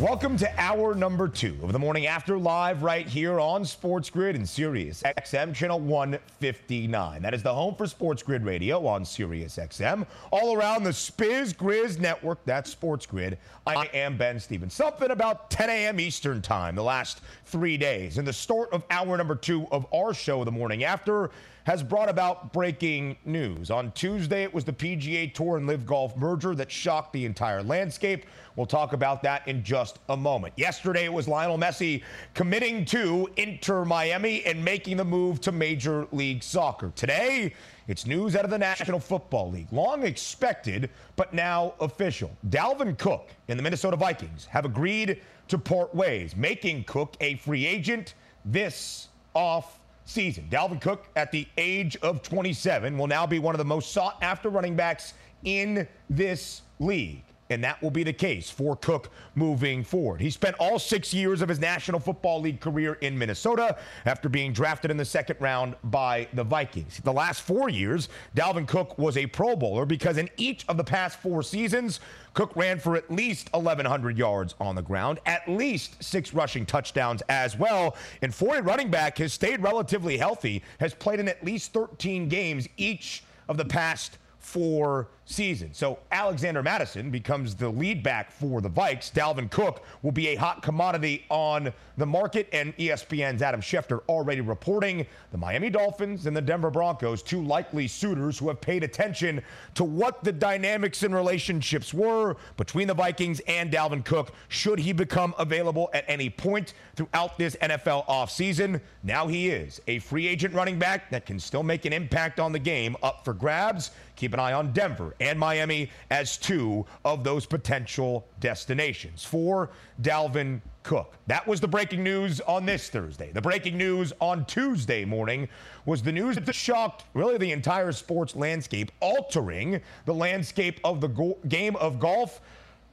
Welcome to hour number 2 of the morning after live right here on Sports Grid and Sirius XM channel 159. That is the home for Sports Grid Radio on Sirius XM. All around the Spiz Grizz network, that's Sports Grid. I am Ben Stevens. Something about 10 a.m. Eastern time the last 3 days. And the start of hour number 2 of our show the morning after has brought about breaking news. On Tuesday, it was the PGA Tour and LIV Golf merger that shocked the entire landscape. We'll talk about that in just a moment. Yesterday, it was Lionel Messi committing to Inter Miami and making the move to Major League Soccer. Today, it's news out of the National Football League. Long expected, but now official. Dalvin Cook and the Minnesota Vikings have agreed to part ways, making Cook a free agent this off season. Dalvin Cook, at the age of 27, will now be one of the most sought-after running backs in this league. And that will be the case for Cook moving forward. He spent all 6 years of his National Football League career in Minnesota after being drafted in the second round by the Vikings. The last 4 years, Dalvin Cook was a Pro Bowler because in each of the past 4 seasons, Cook ran for at least 1,100 yards on the ground, at least 6 rushing touchdowns as well. And for a running back, has stayed relatively healthy, has played in at least 13 games each of the past 4 season. So Alexander Mattison becomes the lead back for the Vikes. Dalvin Cook will be a hot commodity on the market, and ESPN's Adam Schefter already reporting the Miami Dolphins and the Denver Broncos, two likely suitors who have paid attention to what the dynamics and relationships were between the Vikings and Dalvin Cook should he become available at any point throughout this NFL offseason. Now he is a free agent running back that can still make an impact on the game up for grabs. Keep an eye on Denver and Miami as two of those potential destinations for Dalvin Cook. That was the breaking news on this Thursday. The breaking news on Tuesday morning was the news that shocked really the entire sports landscape, altering the landscape of the game of golf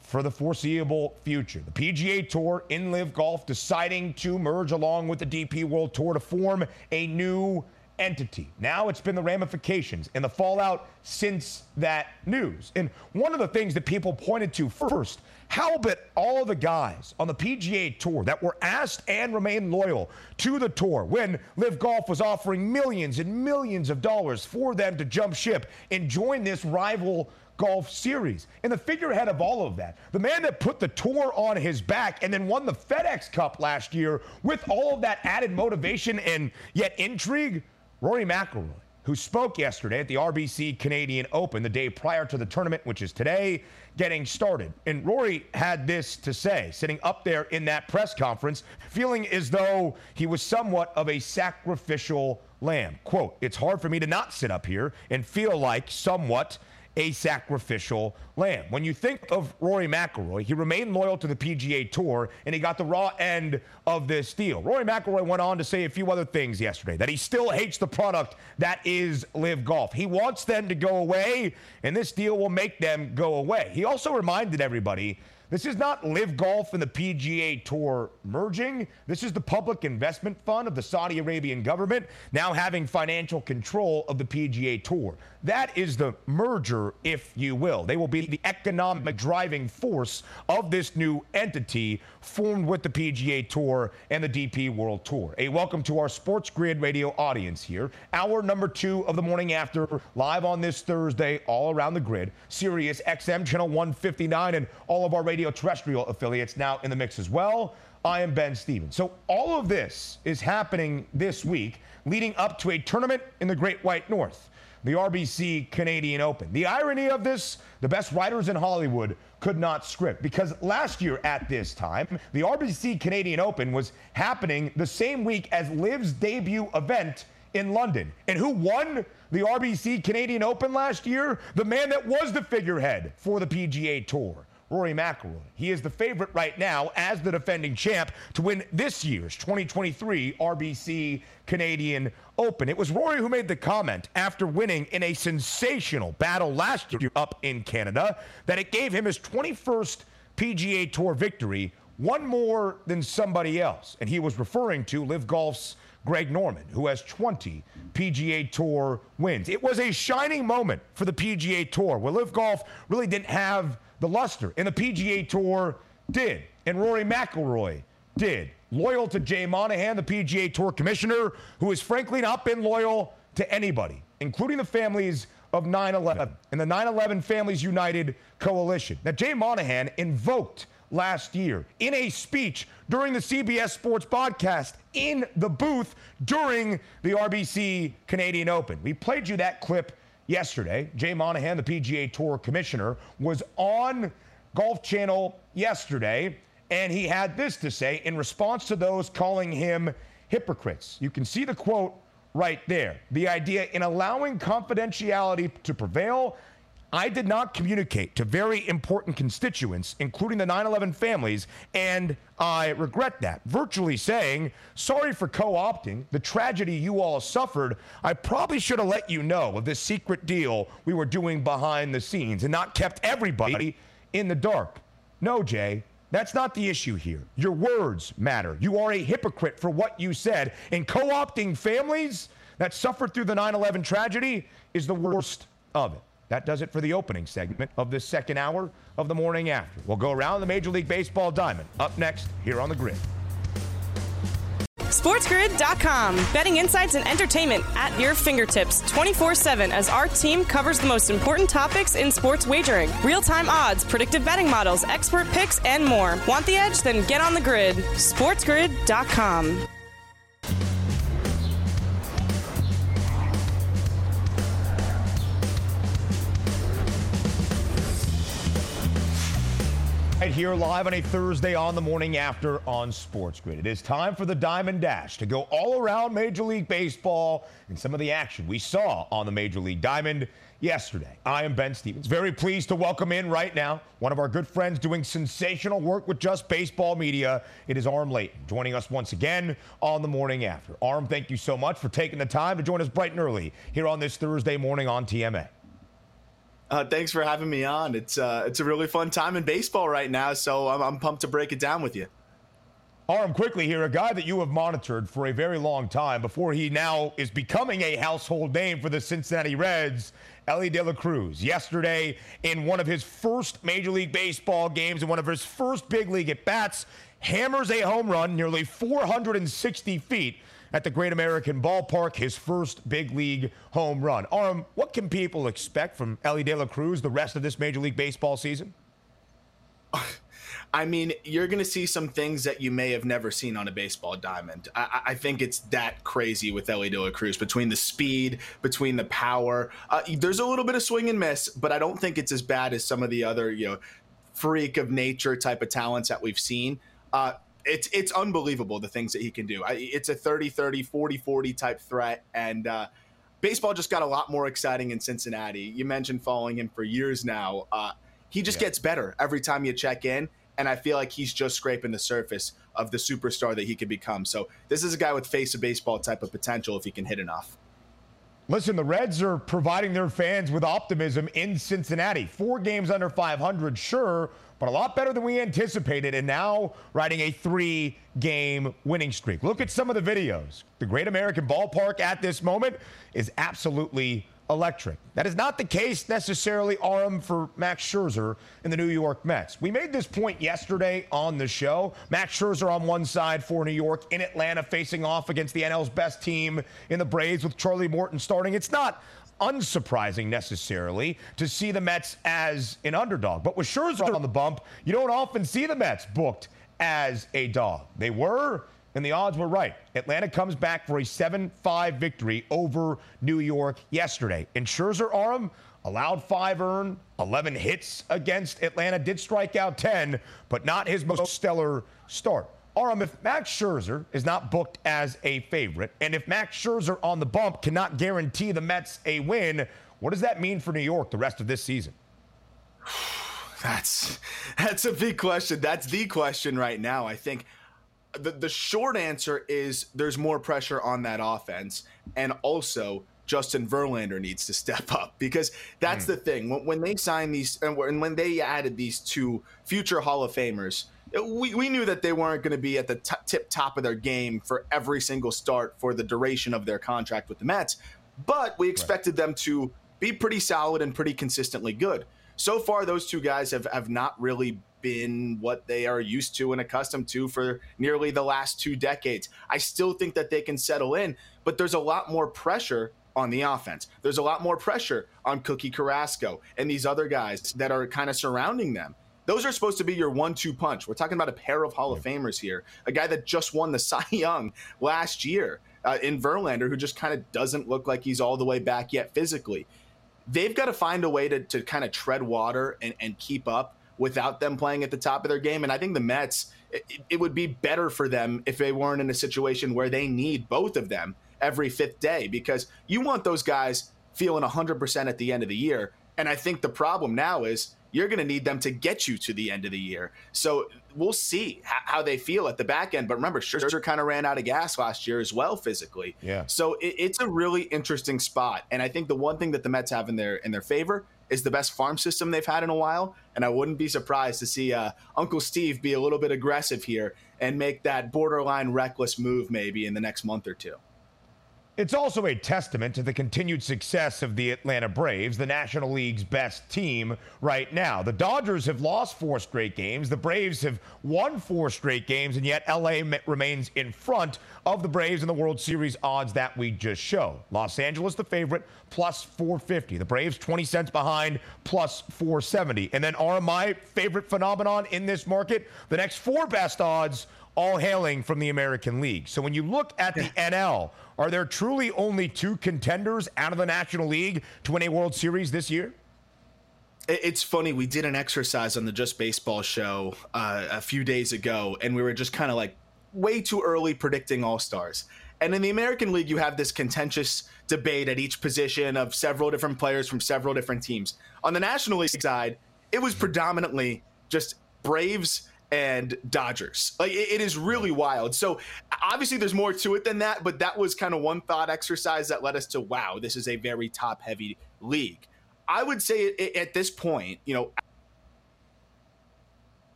for the foreseeable future. The PGA Tour and LIV Golf deciding to merge along with the DP World Tour to form a new entity. Now it's been the ramifications and the fallout since that news. And one of the things that people pointed to first, how about all the guys on the PGA Tour that were asked and remained loyal to the tour when LIV Golf was offering millions and millions of dollars for them to jump ship and join this rival golf series. And the figurehead of all of that, the man that put the tour on his back and then won the FedEx Cup last year with all of that added motivation and yet intrigue, Rory McIlroy, who spoke yesterday at the RBC Canadian Open the day prior to the tournament, which is today, getting started. And Rory had this to say, sitting up there in that press conference, feeling as though he was somewhat of a sacrificial lamb. Quote, "It's hard for me to not sit up here and feel like somewhat a sacrificial lamb." When you think of Rory McIlroy, he remained loyal to the PGA Tour, and he got the raw end of this deal. Rory McIlroy went on to say a few other things yesterday, that he still hates the product that is LIV Golf. He wants them to go away, and this deal will make them go away. He also reminded everybody, this is not LIV Golf and the PGA Tour merging. This is the public investment fund of the Saudi Arabian government now having financial control of the PGA Tour. That is the merger, if you will. They will be the economic driving force of this new entity formed with the PGA Tour and the DP World Tour. A welcome to our Sports Grid Radio audience here. Hour number 2 of the morning after, live on this Thursday, all around the grid. Sirius XM channel 159 and all of our radio terrestrial affiliates now in the mix as well. I am Ben Stevens. So all of this is happening this week, leading up to a tournament in the Great White North, the RBC Canadian Open. The irony of this, the best writers in Hollywood could not script, because last year at this time, the RBC Canadian Open was happening the same week as LIV's debut event in London. And who won the RBC Canadian Open last year? The man that was the figurehead for the PGA Tour, Rory McIlroy. He is the favorite right now as the defending champ to win this year's 2023 RBC Canadian Open. It was Rory who made the comment after winning in a sensational battle last year up in Canada that it gave him his 21st PGA Tour victory, one more than somebody else. And he was referring to LIV Golf's Greg Norman, who has 20 PGA Tour wins. It was a shining moment for the PGA Tour, where LIV Golf really didn't have the luster, and the PGA Tour did, and Rory McIlroy did. Loyal to Jay Monahan, the PGA Tour commissioner, who has frankly not been loyal to anybody, including the families of 9/11 and the 9/11 Families United Coalition. Now, Jay Monahan invoked last year in a speech during the CBS Sports podcast in the booth during the RBC Canadian Open. We played you that clip yesterday. Jay Monahan, the PGA Tour commissioner, was on Golf Channel yesterday, and he had this to say in response to those calling him hypocrites. You can see the quote right there. The idea, in allowing confidentiality to prevail, I did not communicate to very important constituents, including the 9/11 families, and I regret that. Virtually saying, sorry for co-opting the tragedy you all suffered. I probably should have let you know of this secret deal we were doing behind the scenes and not kept everybody in the dark. No, Jay, that's not the issue here. Your words matter. You are a hypocrite for what you said, and co-opting families that suffered through the 9/11 tragedy is the worst of it. That does it for the opening segment of this second hour of The Morning After. We'll go around the Major League Baseball diamond up next here on The Grid. SportsGrid.com. Betting insights and entertainment at your fingertips 24/7 as our team covers the most important topics in sports wagering. Real-time odds, predictive betting models, expert picks, and more. Want the edge? Then get on the grid. SportsGrid.com. Right here live on a Thursday on The Morning After on Sports Grid. It is time for the Diamond Dash to go all around Major League Baseball and some of the action we saw on the Major League Diamond yesterday. I am Ben Stevens. Very pleased to welcome in right now one of our good friends doing sensational work with Just Baseball Media. It is Aram Leighton joining us once again on The Morning After. Aram, thank you so much for taking the time to join us bright and early here on this Thursday morning on TMA. Thanks for having me on. It's a really fun time in baseball right now, so I'm pumped to break it down with you. Aram, quickly here, a guy that you have monitored for a very long time before he now is becoming a household name for the Cincinnati Reds, Ellie De La Cruz. Yesterday, in one of his first Major League Baseball games, in one of his first big league at-bats, hammers a home run nearly 460 feet at the Great American Ballpark, his first big league home run. Aram, what can people expect from Ellie De La Cruz the rest of this Major League Baseball season? I mean, you're going to see some things that you may have never seen on a baseball diamond. I think it's that crazy with Ellie De La Cruz, between the speed, between the power. There's a little bit of swing and miss, but I don't think it's as bad as some of the other, freak of nature type of talents that we've seen. It's unbelievable the things that he can do. It's a 30-30, 40-40 type threat, and baseball just got a lot more exciting in Cincinnati. You mentioned following him for years now. He just gets better every time you check in, and I feel like he's just scraping the surface of the superstar that he could become. So this is a guy with face of baseball type of potential if he can hit enough. Listen, the Reds are providing their fans with optimism in Cincinnati. 4 games under 500, sure, but a lot better than we anticipated, and now riding a 3-game winning streak. Look at some of the videos. The Great American Ballpark at this moment is absolutely electric. That is not the case necessarily, Aram, for Max Scherzer and the New York Mets. We made this point yesterday on the show. Max Scherzer on one side for New York, in Atlanta facing off against the NL's best team in the Braves with Charlie Morton starting. It's not unsurprising necessarily to see the Mets as an underdog. But with Scherzer on the bump, you don't often see the Mets booked as a dog. They were, and the odds were right. Atlanta comes back for a 7-5 victory over New York yesterday. And Scherzer, Aram, allowed 5 earned, 11 hits against Atlanta, did strike out 10, but not his most stellar start. Aram, if Max Scherzer is not booked as a favorite, and if Max Scherzer on the bump cannot guarantee the Mets a win, what does that mean for New York the rest of this season? That's a big question. That's the question right now. I think the short answer is there's more pressure on that offense, and also Justin Verlander needs to step up, because that's the thing. When they signed these and when they added these two future Hall of Famers, we knew that they weren't going to be at the tip top of their game for every single start for the duration of their contract with the Mets, but we expected them to be pretty solid and pretty consistently good. So far, those two guys have not really been what they are used to and accustomed to for nearly the last two decades. I still think that they can settle in, but there's a lot more pressure on the offense. There's a lot more pressure on Cookie Carrasco and these other guys that are kind of surrounding them. Those are supposed to be your 1-2 punch. We're talking about a pair of Hall of Famers here, a guy that just won the Cy Young last year in Verlander, who just kind of doesn't look like he's all the way back yet physically. They've got to find a way to kind of tread water and keep up without them playing at the top of their game. And I think the Mets, it would be better for them if they weren't in a situation where they need both of them every fifth day, because you want those guys feeling 100% at the end of the year. And I think the problem now is you're going to need them to get you to the end of the year. So we'll see how they feel at the back end. But remember, Scherzer kind of ran out of gas last year as well physically. Yeah. So it's a really interesting spot. And I think the one thing that the Mets have in their favor is the best farm system they've had in a while. And I wouldn't be surprised to see Uncle Steve be a little bit aggressive here and make that borderline reckless move maybe in the next month or two. It's also a testament to the continued success of the Atlanta Braves, the National League's best team right now. The Dodgers have lost 4 straight games. The Braves have won 4 straight games, and yet LA remains in front of the Braves in the World Series odds that we just show. Los Angeles, the favorite, plus 450. The Braves, 20 cents behind, plus 470. And then my favorite phenomenon in this market, the next 4 best odds, all hailing from the American League. So when you look at the NL, are there truly only 2 contenders out of the National League to win a World Series this year? It's funny. We did an exercise on the Just Baseball show a few days ago, and we were just kind of like way too early predicting All-Stars. And in the American League, you have this contentious debate at each position of several different players from several different teams. On the National League side, it was predominantly just Braves and Dodgers. Like it is really wild. So obviously there's more to it than that, but that was kind of one thought exercise that led us to, wow, this is a very top heavy league. I would say at this point, I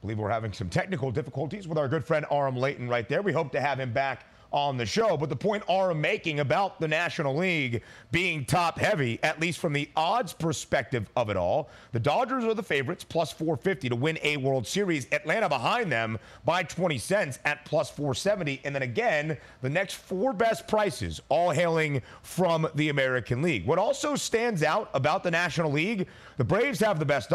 believe we're having some technical difficulties with our good friend Aram Leighton right there. We hope to have him back on the show, but the point Aram making about the National League being top heavy, at least from the odds perspective of it all, the Dodgers are the favorites, plus 450 to win a World Series. Atlanta behind them by 20 cents at plus 470. And then again, the next 4 best prices, all hailing from the American League. What also stands out about the National League, the Braves have the best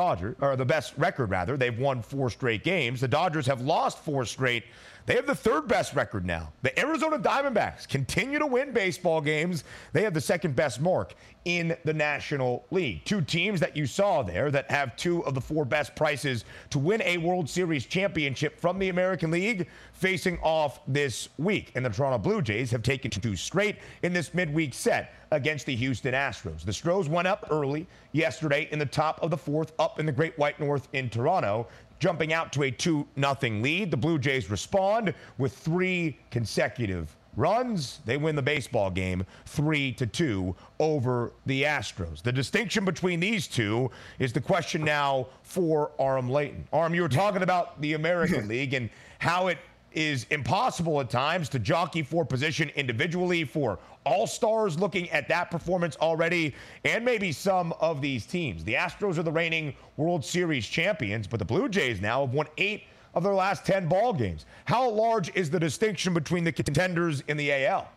record rather. They've won 4 straight games. The Dodgers have lost 4 straight. They have the 3rd best record now. The Arizona Diamondbacks continue to win baseball games. They have the 2nd best mark in the National League. 2 teams that you saw there that have 2 of the 4 best prices to win a World Series championship from the American League facing off this week. And the Toronto Blue Jays have taken 2 straight in this midweek set against the Houston Astros. The Astros went up early yesterday in the top of the 4th, up in the Great White North in Toronto, jumping out to a 2-0 lead. The Blue Jays respond with 3 consecutive runs. They win the baseball game 3-2 over the Astros. The distinction between these two is the question now for Aram Leighton. Aram, you were talking about the American League and how it is impossible at times to jockey for position individually for All-Stars, looking at that performance already and maybe some of these teams. The Astros are the reigning World Series champions, but the Blue Jays now have won 8 of their last 10 ball games. How large is the distinction between the contenders in the AL?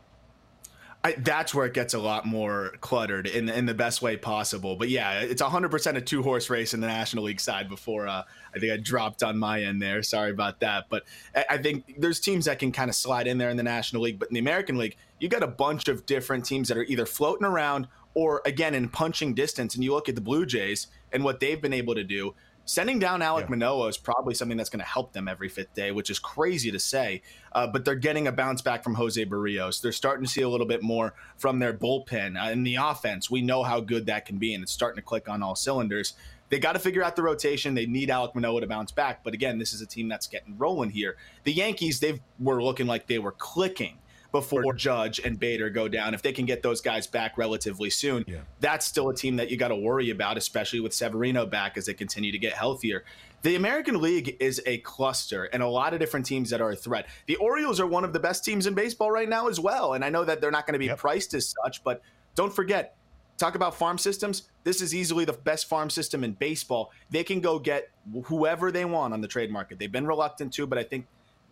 That's where it gets a lot more cluttered in the best way possible. But yeah, it's 100% a 2-horse race in the National League side before I think I dropped on my end there. Sorry about that. But I think there's teams that can kind of slide in there in the National League. But in the American League, you got a bunch of different teams that are either floating around or, again, in punching distance. And you look at the Blue Jays and what they've been able to do. Sending down Alek Manoah is probably something that's going to help them every fifth day, which is crazy to say, but they're getting a bounce back from Jose Barrios. They're starting to see a little bit more from their bullpen. In the offense, we know how good that can be, and it's starting to click on all cylinders. They got to figure out the rotation. They need Alec Manoah to bounce back. But again, this is a team that's getting rolling here. The Yankees, they were looking like they were clicking before Judge and Bader go down. If they can get those guys back relatively soon, that's still a team that you got to worry about, especially with Severino back as they continue to get healthier. The American League is a cluster and a lot of different teams that are a threat. The Orioles are one of the best teams in baseball right now as well. And I know that they're not going to be priced as such, but don't forget, talk about farm systems. This is easily the best farm system in baseball. They can go get whoever they want on the trade market. They've been reluctant to, but I think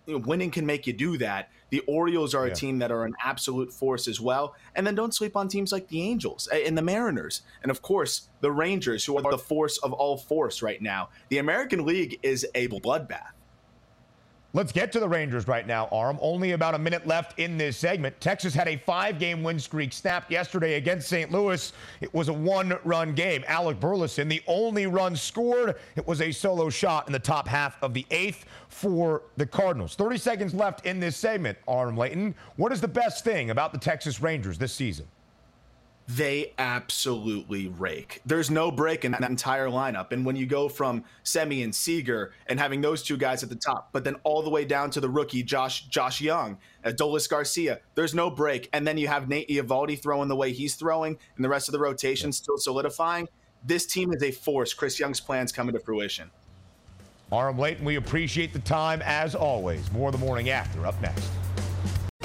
winning can make you do that. The Orioles are a team that are an absolute force as well. And then don't sleep on teams like the Angels and the Mariners. And of course, the Rangers, who are the force of all force right now. The American League is a bloodbath. Let's get to the Rangers right now, Aram. Only about a minute left in this segment. Texas had a 5-game win streak snapped yesterday against St. Louis. It was a 1-run game. Alec Burleson, the only run scored. It was a solo shot in the top half of the 8th for the Cardinals. 30 seconds left in this segment, Aram Leighton. What is the best thing about the Texas Rangers this season? They absolutely rake. There's no break in that entire lineup. And when you go from Semien and Seager and having those two guys at the top, but then all the way down to the rookie Josh Young, Adolis Garcia, there's no break. And then you have Nate Eovaldi throwing the way he's throwing and the rest of the rotation still solidifying. This team is a force. Chris Young's plan's coming to fruition. Aram Leighton, we appreciate the time as always. More The Morning After up next.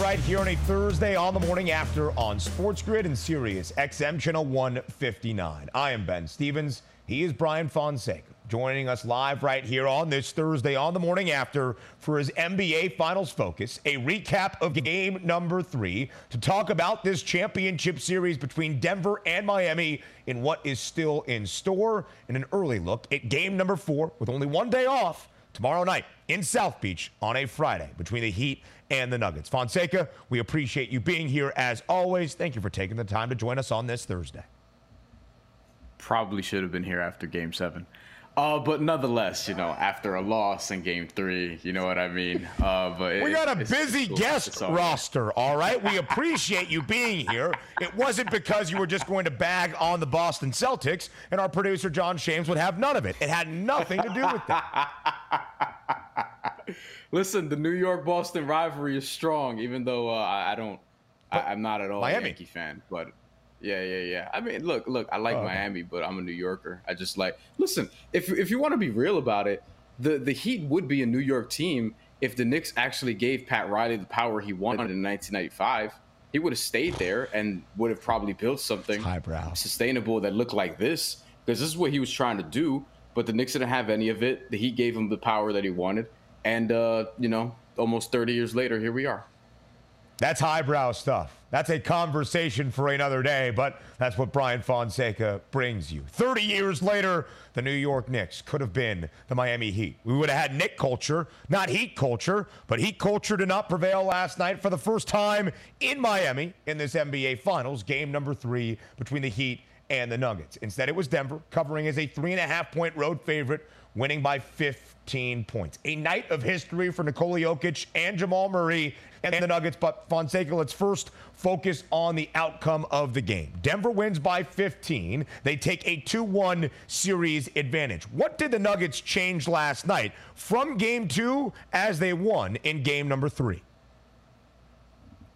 Right here on a Thursday on The Morning After on SportsGrid and Sirius XM Channel 159. I am Ben Stevens. He is Bryan Fonseca, joining us live right here on this Thursday on The Morning After for his NBA Finals Focus, a recap of game number 3 to talk about this championship series between Denver and Miami in what is still in store, and an early look at game number 4 with only one day off tomorrow night in South Beach on a Friday between the Heat and the Nuggets. Fonseca, we appreciate you being here as always. Thank you for taking the time to join us on this Thursday. Probably should have been here after game 7. But nonetheless, after a loss in game 3, you know what I mean? But we got a busy guest roster, all right? We appreciate you being here. It wasn't because you were just going to bag on the Boston Celtics, and our producer, John Shames, would have none of it. It had nothing to do with that. Listen, the New York-Boston rivalry is strong, even though I'm not at all a Yankee fan, but... Yeah. I mean, look, I like Miami, but I'm a New Yorker. I just listen, if you want to be real about it, the Heat would be a New York team if the Knicks actually gave Pat Riley the power he wanted in 1995. He would have stayed there and would have probably built something sustainable that looked like this, because this is what he was trying to do, but the Knicks didn't have any of it. The Heat gave him the power that he wanted, and, almost 30 years later, here we are. That's highbrow stuff. That's a conversation for another day, but that's what Bryan Fonseca brings you. 30 years later, the New York Knicks could have been the Miami Heat. We would have had Knick culture, not Heat culture, but Heat culture did not prevail last night for the first time in Miami in this NBA Finals, game number 3 between the Heat and the Nuggets. Instead, it was Denver covering as a 3.5-point road favorite, winning by 15 points. A night of history for Nikola Jokic and Jamal Murray and the Nuggets, but Fonseca, let's first focus on the outcome of the game. Denver wins by 15. They take a 2-1 series advantage. What did the Nuggets change last night from game 2 as they won in game number 3?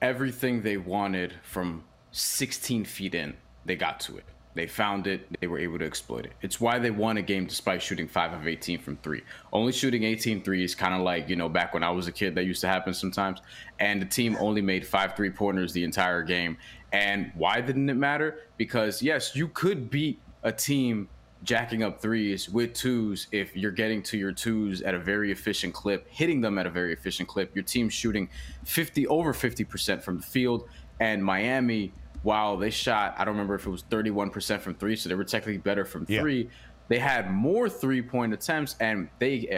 Everything they wanted from 16 feet in, they got to it. They found it. They were able to exploit it. It's why they won a game despite shooting 5 of 18 from 3. Only shooting 18 threes, kind of like, back when I was a kid, that used to happen sometimes. And the team only made 5 three-pointers the entire game. And why didn't it matter? Because, yes, you could beat a team jacking up threes with twos if you're getting to your twos at a very efficient clip, hitting them at a very efficient clip. Your team shooting over 50% from the field. And Miami... Wow, they shot, I don't remember if it was 31% from 3, so they were technically better from 3. They had more three-point attempts, and they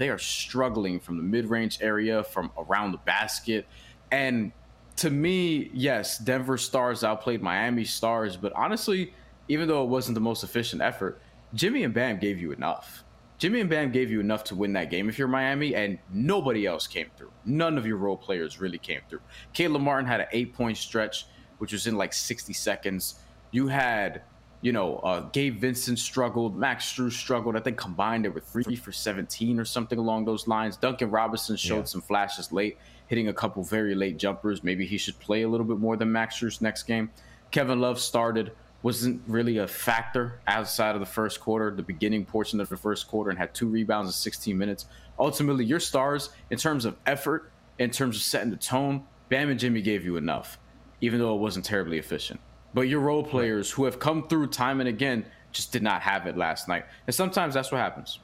are struggling from the mid-range area, from around the basket. And to me, yes, Denver stars outplayed Miami stars, but honestly, even though it wasn't the most efficient effort, Jimmy and Bam gave you enough. Jimmy and Bam gave you enough to win that game if you're Miami, and nobody else came through. None of your role players really came through. Caleb Martin had an 8-point stretch, which was in like 60 seconds. You had, Gabe Vincent struggled. Max Strus struggled. I think combined they were 3 for 17 or something along those lines. Duncan Robinson showed some flashes late, hitting a couple very late jumpers. Maybe he should play a little bit more than Max Strus next game. Kevin Love started. Wasn't really a factor outside of the first quarter, the beginning portion of the first quarter, and had 2 rebounds in 16 minutes. Ultimately, your stars, in terms of effort, in terms of setting the tone, Bam and Jimmy gave you enough, even though it wasn't terribly efficient. But your role players who have come through time and again just did not have it last night. And sometimes that's what happens.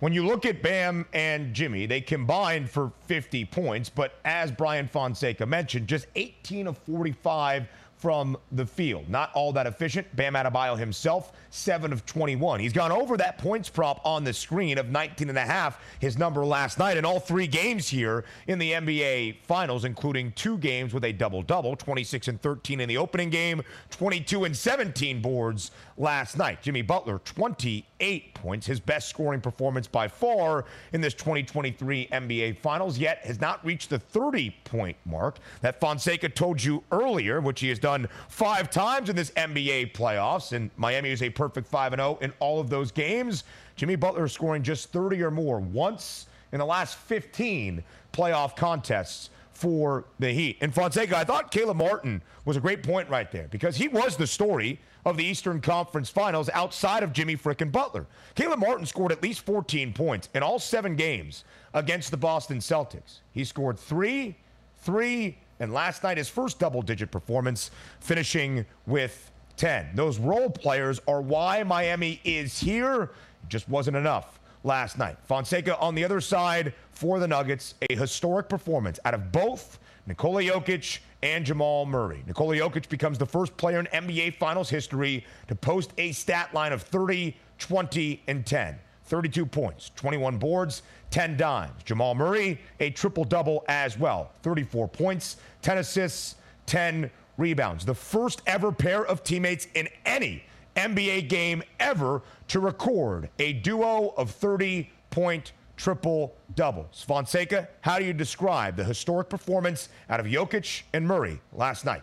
When you look at Bam and Jimmy, they combined for 50 points, but as Bryan Fonseca mentioned, just 18 of 45 from the field. Not all that efficient. Bam Adebayo himself, 7 of 21. He's gone over that points prop on the screen of 19.5, his number last night, in all 3 games here in the NBA Finals, including 2 games with a double-double, 26 and 13 in the opening game, 22 and 17 boards last night. Jimmy Butler, 28 points, his best scoring performance by far in this 2023 NBA Finals, yet has not reached the 30-point mark that Fonseca told you earlier, which he has done 5 times in this NBA playoffs, and Miami is a perfect 5-0 in all of those games. Jimmy Butler scoring just 30 or more once in the last 15 playoff contests for the Heat. And Fonseca, I thought Caleb Martin was a great point right there, because he was the story of the Eastern Conference Finals outside of Jimmy frickin' Butler. Caleb Martin scored at least 14 points in all 7 games against the Boston Celtics. He scored 3, 3, and last night, his first double-digit performance, finishing with 10. Those role players are why Miami is here. It just wasn't enough last night. Fonseca on the other side for the Nuggets, a historic performance out of both Nikola Jokic and Jamal Murray. Nikola Jokic becomes the first player in NBA Finals history to post a stat line of 30, 20, and 10. 32 points, 21 boards, 10 dimes. Jamal Murray, a triple-double as well. 34 points, 10 assists, 10 rebounds. The first ever pair of teammates in any NBA game ever to record a duo of 30-point triple-doubles. Fonseca, how do you describe the historic performance out of Jokic and Murray last night?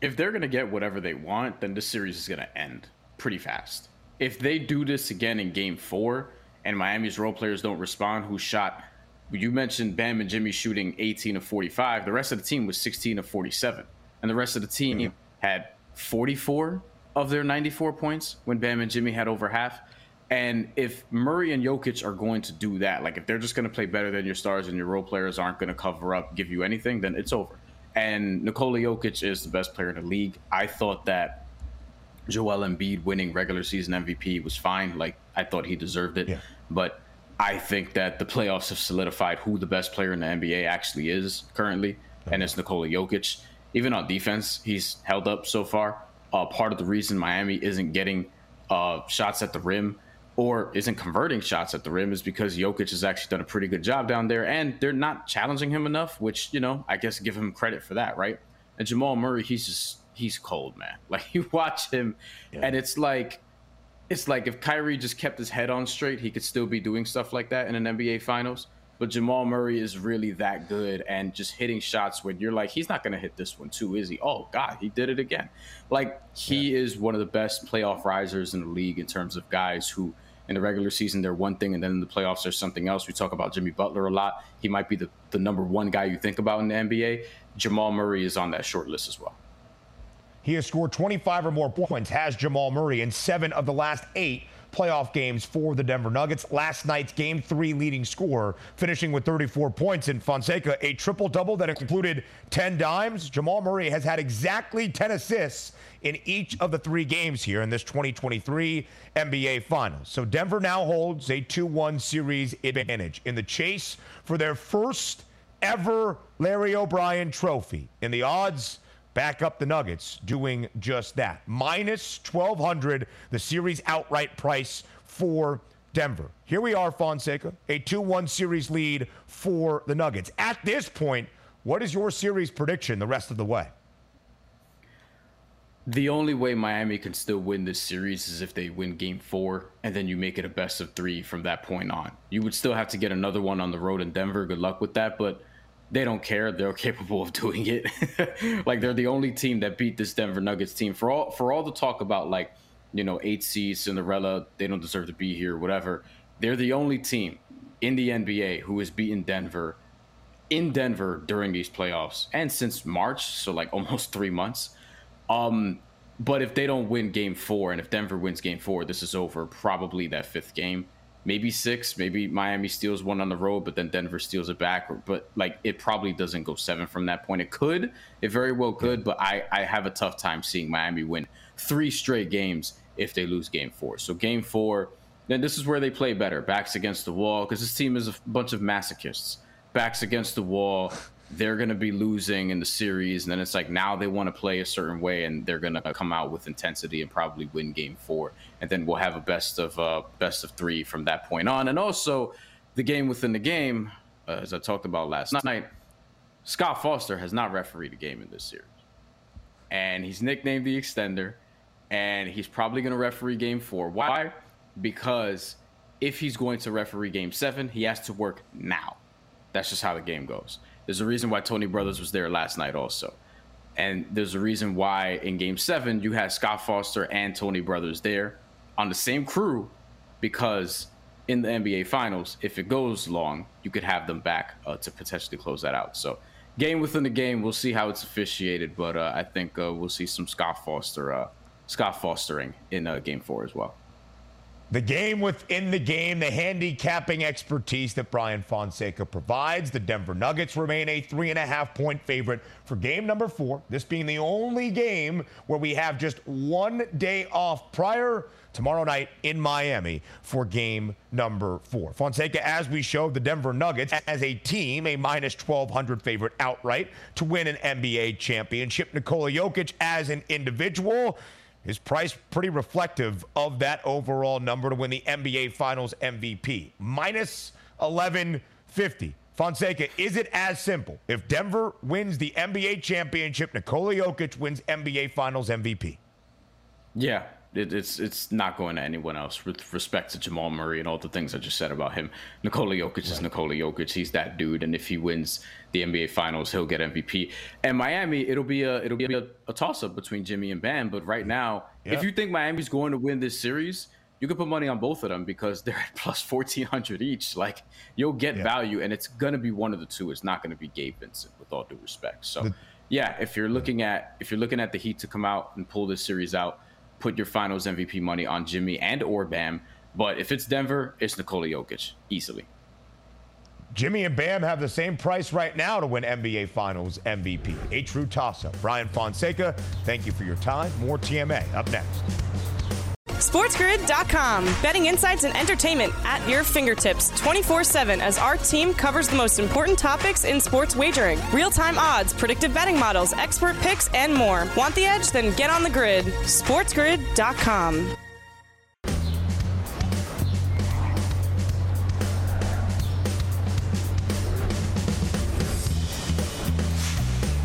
If they're going to get whatever they want, then this series is going to end pretty fast. If they do this again in Game 4 and Miami's role players don't respond, who shot, you mentioned Bam and Jimmy shooting 18 of 45. The rest of the team was 16 of 47. And the rest of the team had 44 of their 94 points when Bam and Jimmy had over half. And if Murray and Jokic are going to do that, like if they're just going to play better than your stars and your role players aren't going to cover up, give you anything, then it's over. And Nikola Jokic is the best player in the league. I thought that Joel Embiid winning regular season MVP was fine. Like, I thought he deserved it. Yeah. But I think that the playoffs have solidified who the best player in the NBA actually is currently, and it's Nikola Jokic. Even on defense, he's held up so far. Part of the reason Miami isn't getting shots at the rim or isn't converting shots at the rim is because Jokic has actually done a pretty good job down there, and they're not challenging him enough, which, I guess give him credit for that, right? And Jamal Murray, he's cold, man. Like, you watch him, and it's like if Kyrie just kept his head on straight, he could still be doing stuff like that in an NBA Finals. But Jamal Murray is really that good, and just hitting shots when you're like, he's not going to hit this one too, is he? Oh, God, he did it again. Like, he is one of the best playoff risers in the league in terms of guys who in the regular season, they're one thing, and then in the playoffs, there's something else. We talk about Jimmy Butler a lot. He might be the number one guy you think about in the NBA. Jamal Murray is on that short list as well. He has scored 25 or more points, has Jamal Murray, in 7 of the last 8 playoff games for the Denver Nuggets. Last night's Game 3 leading scorer, finishing with 34 points. And Fonseca, a triple-double that included 10 dimes. Jamal Murray has had exactly 10 assists in each of the 3 games here in this 2023 NBA Finals. So Denver now holds a 2-1 series advantage in the chase for their first ever Larry O'Brien trophy. In the odds, back up the Nuggets doing just that. Minus 1,200, the series outright price for Denver. Here we are, Fonseca, a 2-1 series lead for the Nuggets. At this point, what is your series prediction the rest of the way? The only way Miami can still win this series is if they win game 4, and then you make it a best of 3 from that point on. You would still have to get another one on the road in Denver. Good luck with that, but they don't care. They're capable of doing it. Like, they're the only team that beat this Denver Nuggets team. For all the talk about, like, you know, 8 seed, Cinderella, they don't deserve to be here, whatever. They're the only team in the NBA who has beaten Denver in Denver during these playoffs and since March, so like almost 3 months. But if they don't win game 4, and if Denver wins game 4, this is over probably that 5th game, maybe 6, maybe Miami steals one on the road, but then Denver steals it back. But like, it probably doesn't go 7 from that point. It very well could, but I have a tough time seeing Miami win 3 straight games if they lose game 4. So game 4, then this is where they play better. Backs against the wall, because this team is a bunch of masochists. Backs against the wall. They're going to be losing in the series, and then it's like now they want to play a certain way, and they're going to come out with intensity and probably win game 4, and then we'll have a best of 3 from that point on. And also, the game within the game, as I talked about last night, Scott Foster has not refereed a game in this series, and he's nicknamed the Extender, and he's probably going to referee game 4. Why? Because if he's going to referee game 7, he has to work now. That's just how the game goes. There's a reason why Tony Brothers was there last night also. And there's a reason why in game 7, you had Scott Foster and Tony Brothers there on the same crew, because in the NBA Finals, if it goes long, you could have them back to potentially close that out. So game within the game, we'll see how it's officiated, but I think we'll see some Scott Fostering in game 4 as well. The game within the game, the handicapping expertise that Bryan Fonseca provides. The Denver Nuggets remain a 3.5-point favorite for game number 4, this being the only game where we have just one day off prior tomorrow night in Miami for game number 4. Fonseca, as we showed, the Denver Nuggets as a team, a minus 1,200 favorite outright to win an NBA championship. Nikola Jokic as an individual, his price pretty reflective of that overall number to win the NBA Finals MVP. Minus 1,150. Fonseca, is it as simple? If Denver wins the NBA championship, Nikola Jokic wins NBA Finals MVP. Yeah, it's not going to anyone else with respect to Jamal Murray and all the things I just said about him. Nikola Jokic is Nikola Jokic. He's that dude. And if he wins the NBA Finals, he'll get MVP. And Miami, it'll be a toss-up between Jimmy and Bam. But right now, if you think Miami's going to win this series, you can put money on both of them because they're at plus 1,400 each. Like, you'll get value, and it's going to be one of the two. It's not going to be Gabe Vincent, with all due respect. So, if you're looking at the Heat to come out and pull this series out, put your Finals MVP money on Jimmy and or Bam. But if it's Denver, it's Nikola Jokic, easily. Jimmy and Bam have the same price right now to win NBA Finals MVP. A true toss-up. Bryan Fonseca, thank you for your time. More TMA up next. SportsGrid.com. Betting insights and entertainment at your fingertips 24/7 as our team covers the most important topics in sports wagering. Real-time odds, predictive betting models, expert picks, and more. Want the edge? Then get on the grid. SportsGrid.com.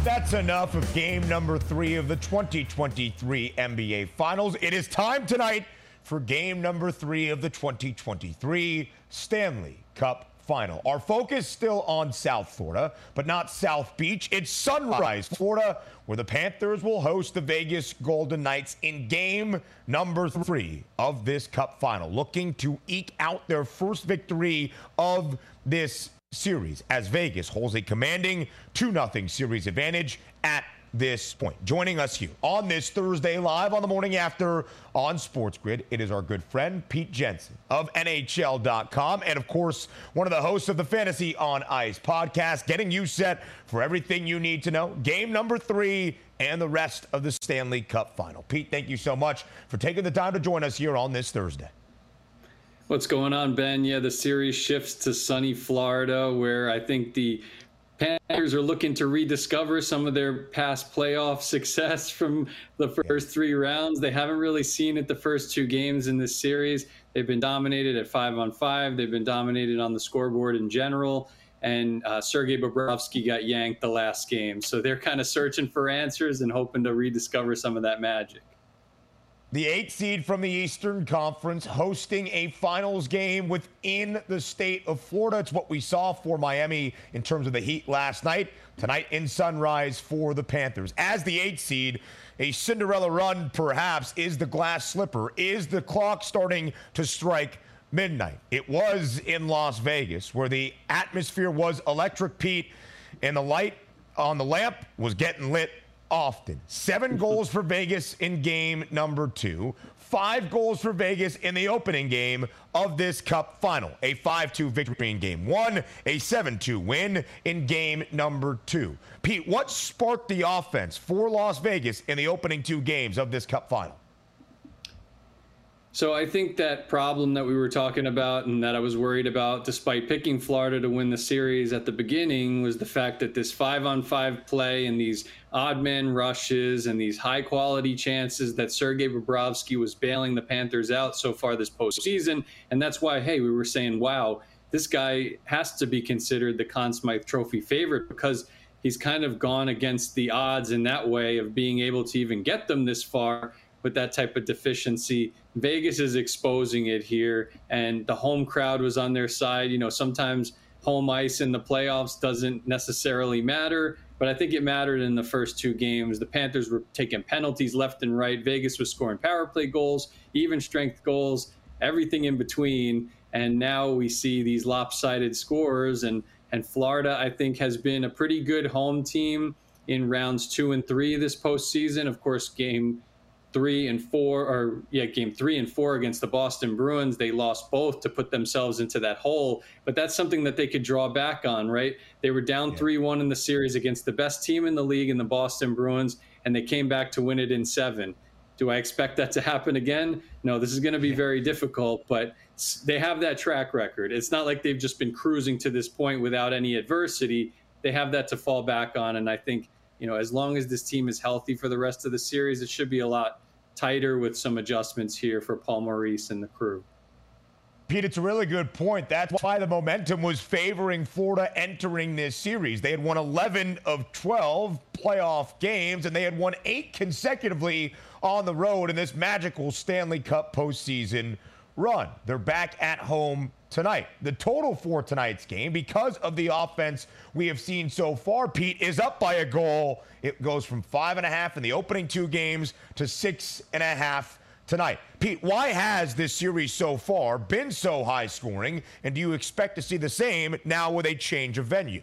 That's enough of game number 3 of the 2023 NBA Finals. It is time tonight for game number 3 of the 2023 Stanley Cup Final. Our focus still on South Florida, but not South Beach. It's Sunrise, Florida, where the Panthers will host the Vegas Golden Knights in game number 3 of this Cup Final, looking to eke out their first victory of this series as Vegas holds a commanding 2-0 series advantage at this point. Joining us here on this Thursday live on the morning after on Sports Grid, it is our good friend Pete Jensen of NHL.com and, of course, one of the hosts of the Fantasy on Ice podcast, getting you set for everything you need to know. Game number 3 and the rest of the Stanley Cup Final. Pete, thank you so much for taking the time to join us here on this Thursday. What's going on, Ben? Yeah, the series shifts to sunny Florida, where I think the Panthers are looking to rediscover some of their past playoff success from the first three rounds. They haven't really seen it the first two games in this series. They've been dominated at 5-on-5. They've been dominated on the scoreboard in general. And Sergei Bobrovsky got yanked the last game. So they're kind of searching for answers and hoping to rediscover some of that magic. The 8th seed from the Eastern Conference hosting a finals game within the state of Florida. It's what we saw for Miami in terms of the Heat last night. Tonight in Sunrise for the Panthers. As the 8th seed, a Cinderella run perhaps is the glass slipper. Is the clock starting to strike midnight? It was in Las Vegas, where the atmosphere was electric, Pete, and the light on the lamp was getting lit often. 7 goals for Vegas in game number 2. 5 goals for Vegas in the opening game of this Cup final. A 5-2 victory in game 1. A 7-2 win in game number 2. Pete, what sparked the offense for Las Vegas in the opening 2 games of this Cup final? So I think that problem that we were talking about and that I was worried about, despite picking Florida to win the series at the beginning, was the fact that this 5-on-5 play and these odd man rushes and these high quality chances that Sergei Bobrovsky was bailing the Panthers out so far this postseason. And that's why, hey, we were saying, wow, this guy has to be considered the Conn Smythe Trophy favorite, because he's kind of gone against the odds in that way of being able to even get them this far with that type of deficiency. Vegas is exposing it here, and the home crowd was on their side. You know, sometimes home ice in the playoffs doesn't necessarily matter, but I think it mattered in the first two games. The Panthers were taking penalties left and right. Vegas was scoring power play goals, even strength goals, everything in between. And now we see these lopsided scores, and Florida, I think, has been a pretty good home team in rounds 2 and 3 this postseason. Of course, game 3 and 4 against the Boston Bruins, they lost both to put themselves into that hole. But that's something that they could draw back on, right? They were down 3-1 in the series against the best team in the league in the Boston Bruins, and they came back to win it in 7. Do I expect that to happen again? No, this is going to be very difficult, but they have that track record. It's not like they've just been cruising to this point without any adversity. They have that to fall back on, and I think, you know, as long as this team is healthy for the rest of the series, it should be a lot tighter with some adjustments here for Paul Maurice and the crew. Pete, it's a really good point. That's why the momentum was favoring Florida entering this series. They had won 11 of 12 playoff games, and they had won 8 consecutively on the road in this magical Stanley Cup postseason run. They're back at home tonight. The total for tonight's game, because of the offense we have seen so far, Pete, is up by a goal. It goes from 5.5 in the opening 2 games to 6.5 tonight. Pete, why has this series so far been so high scoring, and do you expect to see the same now with a change of venue?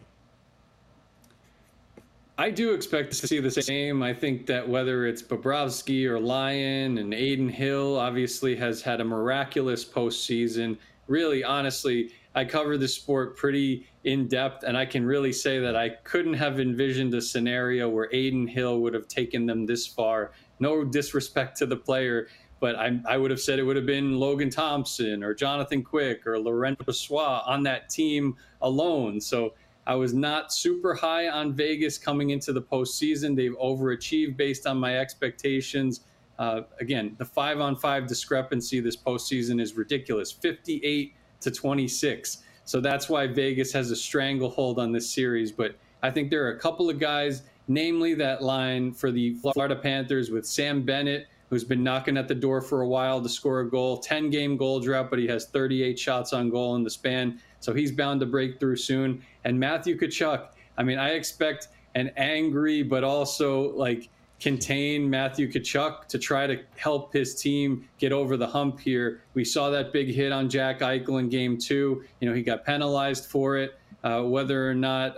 I do expect to see the same. I think that whether it's Bobrovsky or Lyon, and Aiden Hill obviously has had a miraculous postseason. Really, honestly, I cover the sport pretty in depth, and I can really say that I couldn't have envisioned a scenario where Aiden Hill would have taken them this far. No disrespect to the player, but I would have said it would have been Logan Thompson or Jonathan Quick or Laurent Brossoit on that team alone. So I was not super high on Vegas coming into the postseason. They've overachieved based on my expectations. Again, the 5-on-5 discrepancy this postseason is ridiculous, 58-26. So that's why Vegas has a stranglehold on this series. But I think there are a couple of guys, namely that line for the Florida Panthers with Sam Bennett, who's been knocking at the door for a while to score a goal, 10-game goal drought, but he has 38 shots on goal in the span. So he's bound to break through soon. And Matthew Tkachuk, I mean, I expect an angry but also like contain Matthew Tkachuk to try to help his team get over the hump here. We saw that big hit on Jack Eichel in game 2. You know, he got penalized for it. Whether or not,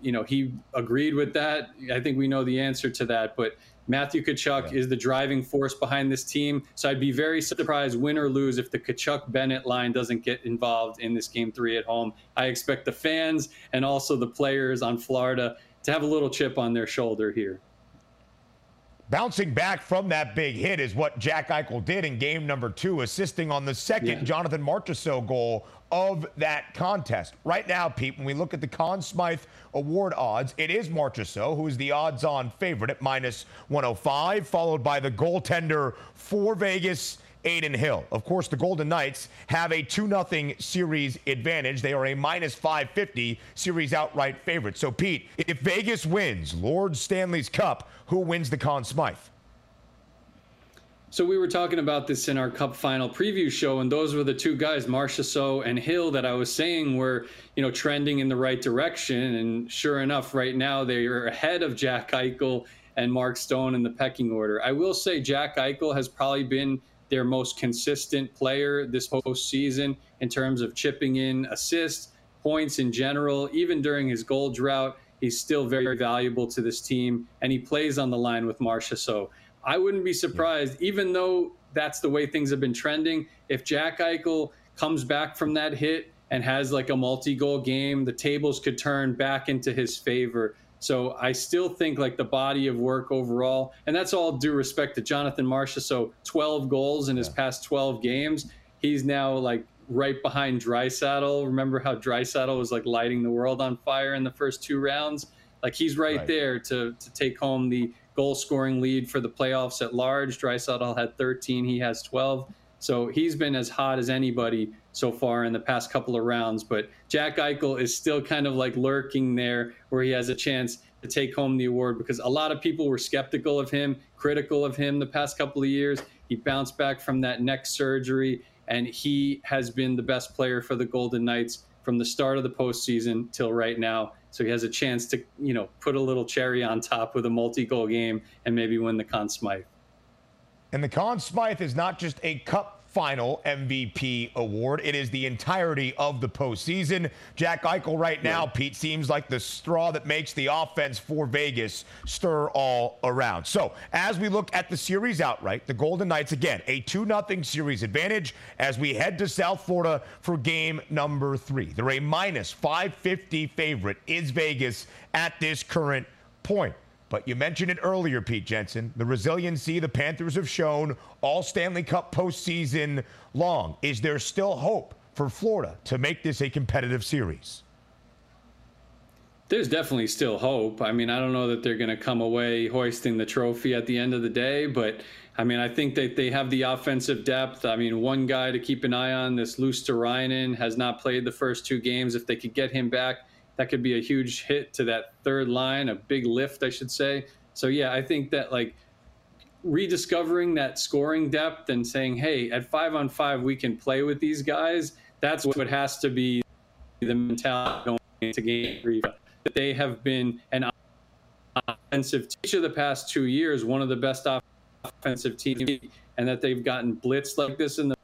you know, he agreed with that, I think we know the answer to that. But Matthew Tkachuk is the driving force behind this team. So I'd be very surprised, win or lose, if the Tkachuk-Bennett line doesn't get involved in this game 3 at home. I expect the fans and also the players on Florida to have a little chip on their shoulder here. Bouncing back from that big hit is what Jack Eichel did in game number 2, assisting on the second Jonathan Marchessault goal of that contest. Right now, Pete, when we look at the Conn Smythe Award odds, it is Marchessault, who is the odds-on favorite at -105, followed by the goaltender for Vegas, Adin Hill. Of course, the Golden Knights have a 2-0 series advantage. They are a -550 series outright favorite. So, Pete, if Vegas wins Lord Stanley's Cup, who wins the Conn Smythe? So we were talking about this in our Cup Final preview show, and those were the two guys, Marchessault and Hill, that I was saying were, you know, trending in the right direction. And sure enough, right now they are ahead of Jack Eichel and Mark Stone in the pecking order. I will say Jack Eichel has probably been their most consistent player this postseason in terms of chipping in assists, points in general. Even during his goal drought, he's still very valuable to this team, and he plays on the line with Marchessault. I wouldn't be surprised, even though that's the way things have been trending, if Jack Eichel comes back from that hit and has like a multi-goal game, the tables could turn back into his favor. So I still think like the body of work overall, and that's all due respect to Jonathan Marchessault, 12 goals in his past 12 games. He's now like right behind Draisaitl. Remember how Draisaitl was like lighting the world on fire in the first two rounds? Like he's right there to take home the goal scoring lead for the playoffs at large. Draisaitl had 13, he has 12. So he's been as hot as anybody so far in the past couple of rounds. But Jack Eichel is still kind of like lurking there where he has a chance to take home the award, because a lot of people were skeptical of him, critical of him the past couple of years. He bounced back from that neck surgery, and he has been the best player for the Golden Knights from the start of the postseason till right now. So he has a chance to, you know, put a little cherry on top with a multi-goal game and maybe win the Conn Smythe. And the Conn Smythe is not just a Cup Final MVP award. It is the entirety of the postseason. Jack Eichel right now, Pete, seems like the straw that makes the offense for Vegas stir all around. So as we look at the series outright, the Golden Knights, again, a 2-0 series advantage as we head to South Florida for game number 3. They're a -550 favorite is Vegas at this current point. But you mentioned it earlier, Pete Jensen, the resiliency the Panthers have shown all Stanley Cup postseason long. Is there still hope for Florida to make this a competitive series? There's definitely still hope. I mean, I don't know that they're going to come away hoisting the trophy at the end of the day, but I mean, I think that they have the offensive depth. I mean, one guy to keep an eye on, this Luosterainen, has not played the first two games. If they could get him back, that could be a huge hit to that third line, a big lift, I should say. So, yeah, I think that, like, rediscovering that scoring depth and saying, hey, at 5-on-5, we can play with these guys, that's what has to be the mentality going into game 3. That they have been an offensive team. Each of the past 2 years, one of the best offensive teams, and that they've gotten blitzed like this in the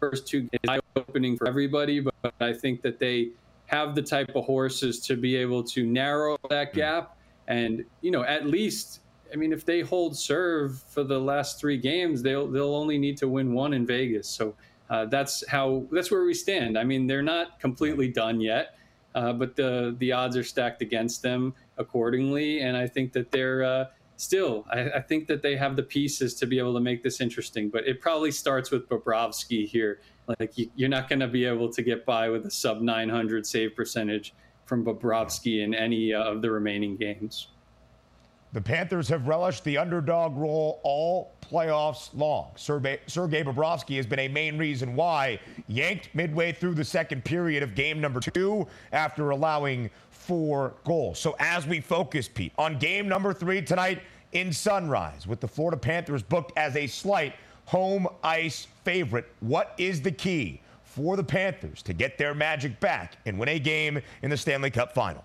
first two games. Eye-opening for everybody, but I think that they have the type of horses to be able to narrow that gap. And, you know, at least, I mean, if they hold serve for the last 3 games, they'll only need to win 1 in Vegas. So that's where we stand. I mean, they're not completely done yet, but the odds are stacked against them accordingly. And I think that they're I think that they have the pieces to be able to make this interesting, but it probably starts with Bobrovsky here. Like, you're not going to be able to get by with a sub-900 save percentage from Bobrovsky in any of the remaining games. The Panthers have relished the underdog role all playoffs long. Sergei Bobrovsky has been a main reason why, yanked midway through the second period of game number 2 after allowing 4 goals. So as we focus, Pete, on game number 3 tonight in Sunrise, with the Florida Panthers booked as a slight home ice favorite, what is the key for the Panthers to get their magic back and win a game in the Stanley Cup Final?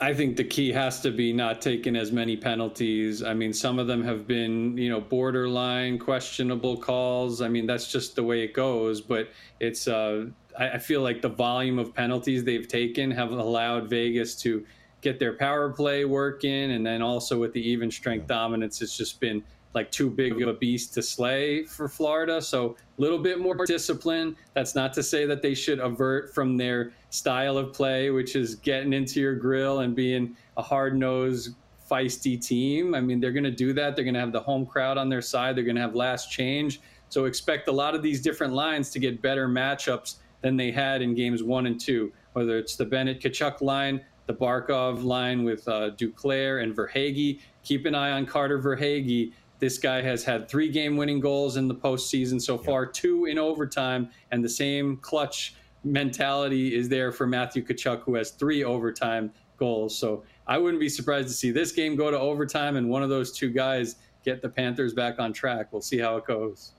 I think the key has to be not taking as many penalties. I mean, some of them have been, you know, borderline questionable calls. I mean, that's just the way it goes. But it's I feel like the volume of penalties they've taken have allowed Vegas to get their power play working, and then also with the even strength dominance, it's just been like too big of a beast to slay for Florida. So a little bit more discipline. That's not to say that they should avert from their style of play, which is getting into your grill and being a hard-nosed feisty team. I mean, they're going to do that. They're going to have the home crowd on their side. They're going to have last change. So expect a lot of these different lines to get better matchups than they had in games 1 and 2, whether it's the Bennett-Kachuk line, the Barkov line with Duclair and Verhaeghe. Keep an eye on Carter Verhaeghe. This guy has had 3 game-winning goals in the postseason so far, 2 in overtime, and the same clutch mentality is there for Matthew Tkachuk, who has 3 overtime goals. So I wouldn't be surprised to see this game go to overtime and one of those 2 guys get the Panthers back on track. We'll see how it goes.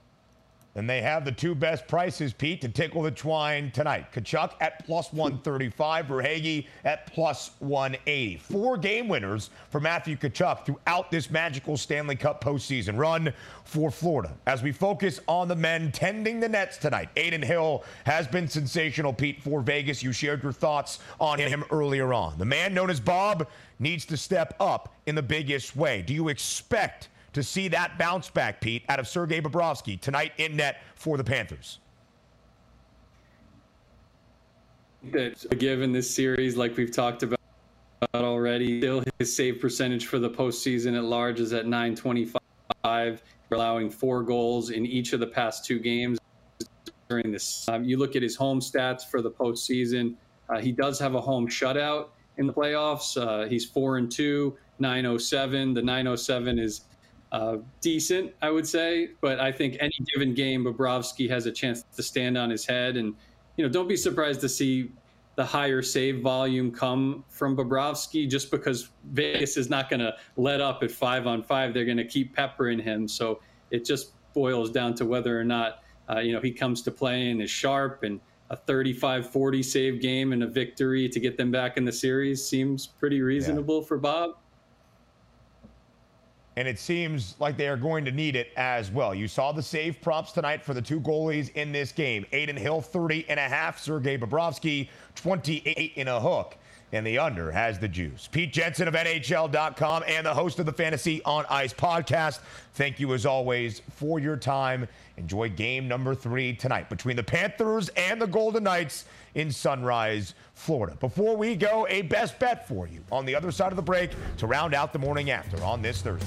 And they have the 2 best prices, Pete, to tickle the twine tonight. Tkachuk at plus 135, Verhaeghe at plus 180. 4 game winners for Matthew Tkachuk throughout this magical Stanley Cup postseason run for Florida. As we focus on the men tending the nets tonight, Adin Hill has been sensational, Pete, for Vegas. You shared your thoughts on him earlier on. The man known as Bob needs to step up in the biggest way. Do you expect to see that bounce back, Pete, out of Sergei Bobrovsky tonight in net for the Panthers? That's a given this series, like we've talked about already. Still, his save percentage for the postseason at large is at .925, allowing 4 goals in each of the past 2 games during this. You look at his home stats for the postseason. He does have a home shutout in the playoffs. He's 4-2, .907. The .907 is decent, I would say, but I think any given game, Bobrovsky has a chance to stand on his head, and don't be surprised to see the higher save volume come from Bobrovsky, just because Vegas is not going to let up at 5-on-5. They're going to keep peppering him, so it just boils down to whether or not he comes to play and is sharp, and a 35-40 save game and a victory to get them back in the series seems pretty reasonable for Bob. And it seems like they are going to need it as well. You saw the save props tonight for the 2 goalies in this game. Adin Hill, 30.5. Sergei Bobrovsky, 28 in a hook. And the under has the juice. Pete Jensen of NHL.com and the host of the Fantasy on Ice podcast, thank you as always for your time. Enjoy game number 3 tonight between the Panthers and the Golden Knights in Sunrise, Florida. Before we go, a best bet for you on the other side of the break to round out the morning after on this Thursday.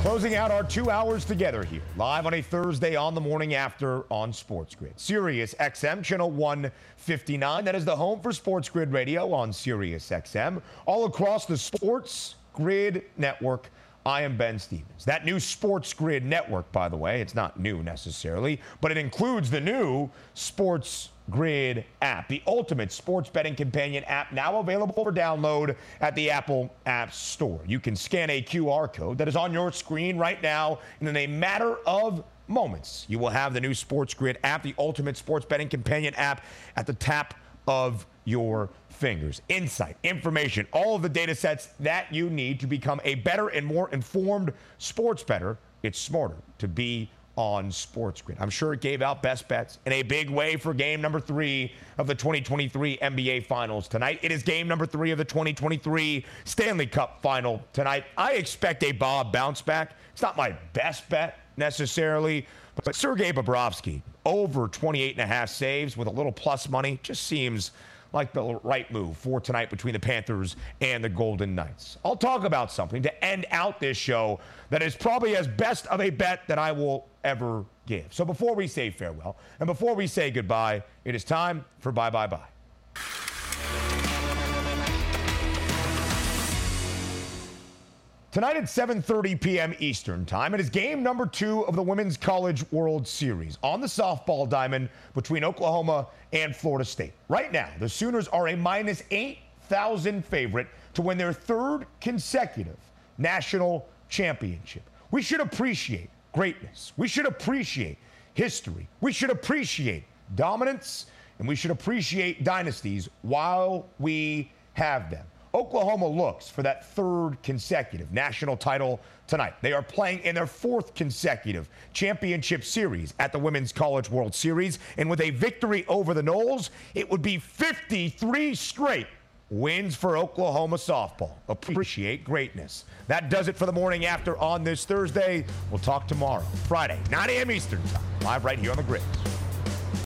Closing out our 2 hours together here, live on a Thursday on the morning after on SportsGrid. Sirius XM, channel 159. That is the home for SportsGrid Radio on Sirius XM. All across the SportsGrid network, I am Ben Stevens. That new SportsGrid network, by the way, it's not new necessarily, but it includes the new SportsGrid app, the ultimate sports betting companion app, now available for download at the Apple App Store. You can scan a QR code that is on your screen right now, and in a matter of moments, you will have the new SportsGrid app, the ultimate sports betting companion app, at the tap of your fingers. Insight, information, all of the data sets that you need to become a better and more informed sports bettor. It's smarter to be on SportsGrid. I'm sure it gave out best bets in a big way for game number 3 of the 2023 NBA Finals tonight. It is game number 3 of the 2023 Stanley Cup Final tonight. I expect a Bob bounce back. It's not my best bet necessarily, but Sergei Bobrovsky over 28.5 saves with a little plus money just seems like the right move for tonight between the Panthers and the Golden Knights. I'll talk about something to end out this show that is probably as best of a bet that I will ever give. So before we say farewell and before we say goodbye, it is time for Bye Bye Bye. Tonight at 7:30 p.m. Eastern time, it is game number 2 of the Women's College World Series on the softball diamond between Oklahoma and Florida State. Right now, the Sooners are a minus 8,000 favorite to win their 3rd consecutive national championship. We should appreciate greatness. We should appreciate history. We should appreciate dominance, and we should appreciate dynasties while we have them. Oklahoma looks for that third consecutive national title tonight. They are playing in their fourth consecutive championship series at the Women's College World Series. And with a victory over the Noles, it would be 53 straight wins for Oklahoma softball. Appreciate greatness. That does it for the morning after on this Thursday. We'll talk tomorrow, Friday, 9 a.m. Eastern time, live right here on the Grid.